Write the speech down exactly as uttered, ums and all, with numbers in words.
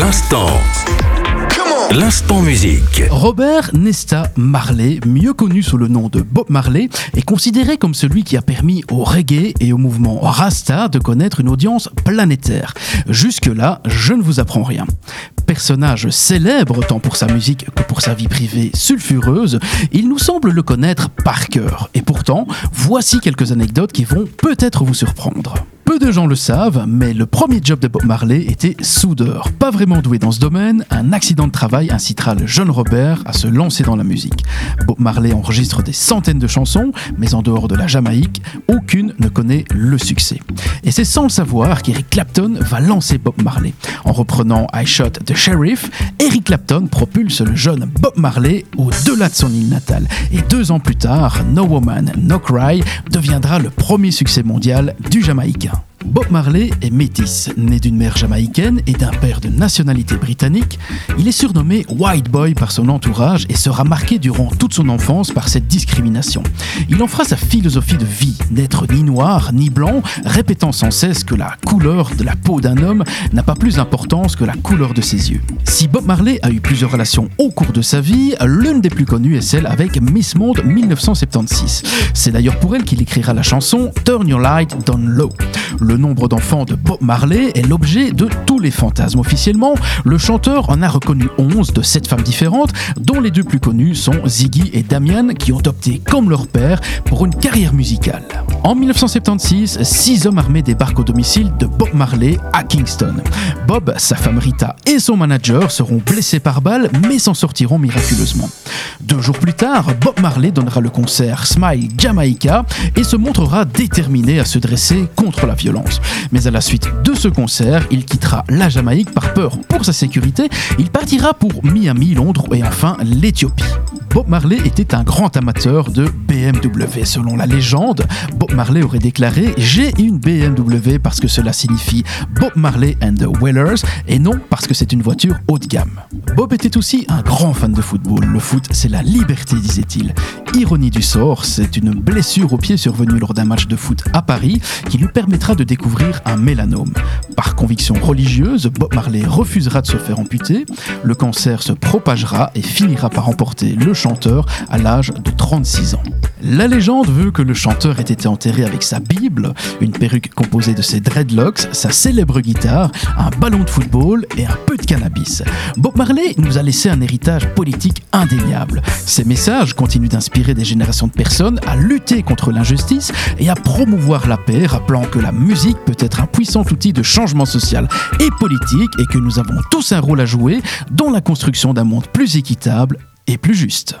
L'instant. L'instant musique. Robert Nesta Marley, mieux connu sous le nom de Bob Marley, est considéré comme celui qui a permis au reggae et au mouvement Rasta de connaître une audience planétaire. Jusque-là, je ne vous apprends rien. Personnage célèbre tant pour sa musique que pour sa vie privée sulfureuse, il nous semble le connaître par cœur. Et pourtant, voici quelques anecdotes qui vont peut-être vous surprendre. Peu de gens le savent, mais le premier job de Bob Marley était soudeur. Pas vraiment doué dans ce domaine, un accident de travail incitera le jeune Robert à se lancer dans la musique. Bob Marley enregistre des centaines de chansons, mais en dehors de la Jamaïque, aucune ne connaît le succès. Et c'est sans le savoir qu'Eric Clapton va lancer Bob Marley. En reprenant I Shot the Sheriff, Eric Clapton propulse le jeune Bob Marley au-delà de son île natale. Et deux ans plus tard, No Woman, No Cry deviendra le premier succès mondial du Jamaïcain. Bob Marley est métis, né d'une mère jamaïcaine et d'un père de nationalité britannique. Il est surnommé White Boy par son entourage et sera marqué durant toute son enfance par cette discrimination. Il en fera sa philosophie de vie, n'être ni noir ni blanc, répétant sans cesse que la couleur de la peau d'un homme n'a pas plus d'importance que la couleur de ses yeux. Si Bob Marley a eu plusieurs relations au cours de sa vie, l'une des plus connues est celle avec Miss Monde dix-neuf cent soixante-seize. C'est d'ailleurs pour elle qu'il écrira la chanson Turn Your Light Down Low. Le Le nombre d'enfants de Bob Marley est l'objet de tous les fantasmes. Officiellement, le chanteur en a reconnu onze de sept femmes différentes, dont les deux plus connues sont Ziggy et Damian, qui ont opté, comme leur père, pour une carrière musicale. En dix-neuf cent soixante-seize, six hommes armés débarquent au domicile de Bob Marley à Kingston. Bob, sa femme Rita et son manager seront blessés par balle, mais s'en sortiront miraculeusement. Deux jours plus tard, Bob Marley donnera le concert Smile Jamaica et se montrera déterminé à se dresser contre la violence. Mais à la suite de ce concert, il quittera la Jamaïque par peur pour sa sécurité. Il partira pour Miami, Londres et enfin l'Éthiopie. Bob Marley était un grand amateur de B M W. Selon la légende, Bob Marley aurait déclaré « J'ai une B M W parce que cela signifie Bob Marley and the Wailers et non parce que c'est une voiture haut de gamme. » Bob était aussi un grand fan de football. Le foot, c'est la liberté, disait-il. Ironie du sort, c'est une blessure au pied survenue lors d'un match de foot à Paris qui lui permettra de découvrir un mélanome. Par conviction religieuse, Bob Marley refusera de se faire amputer. Le cancer se propagera et finira par emporter le chanteur à l'âge de trente-six ans. La légende veut que le chanteur ait été enterré avec sa Bible, une perruque composée de ses dreadlocks, sa célèbre guitare, un ballon de football et un peu de cannabis. Bob Marley nous a laissé un héritage politique indéniable. Ses messages continuent d'inspirer des générations de personnes à lutter contre l'injustice et à promouvoir la paix, rappelant que la musique peut être un puissant outil de changement social et politique et que nous avons tous un rôle à jouer dans la construction d'un monde plus équitable et plus juste.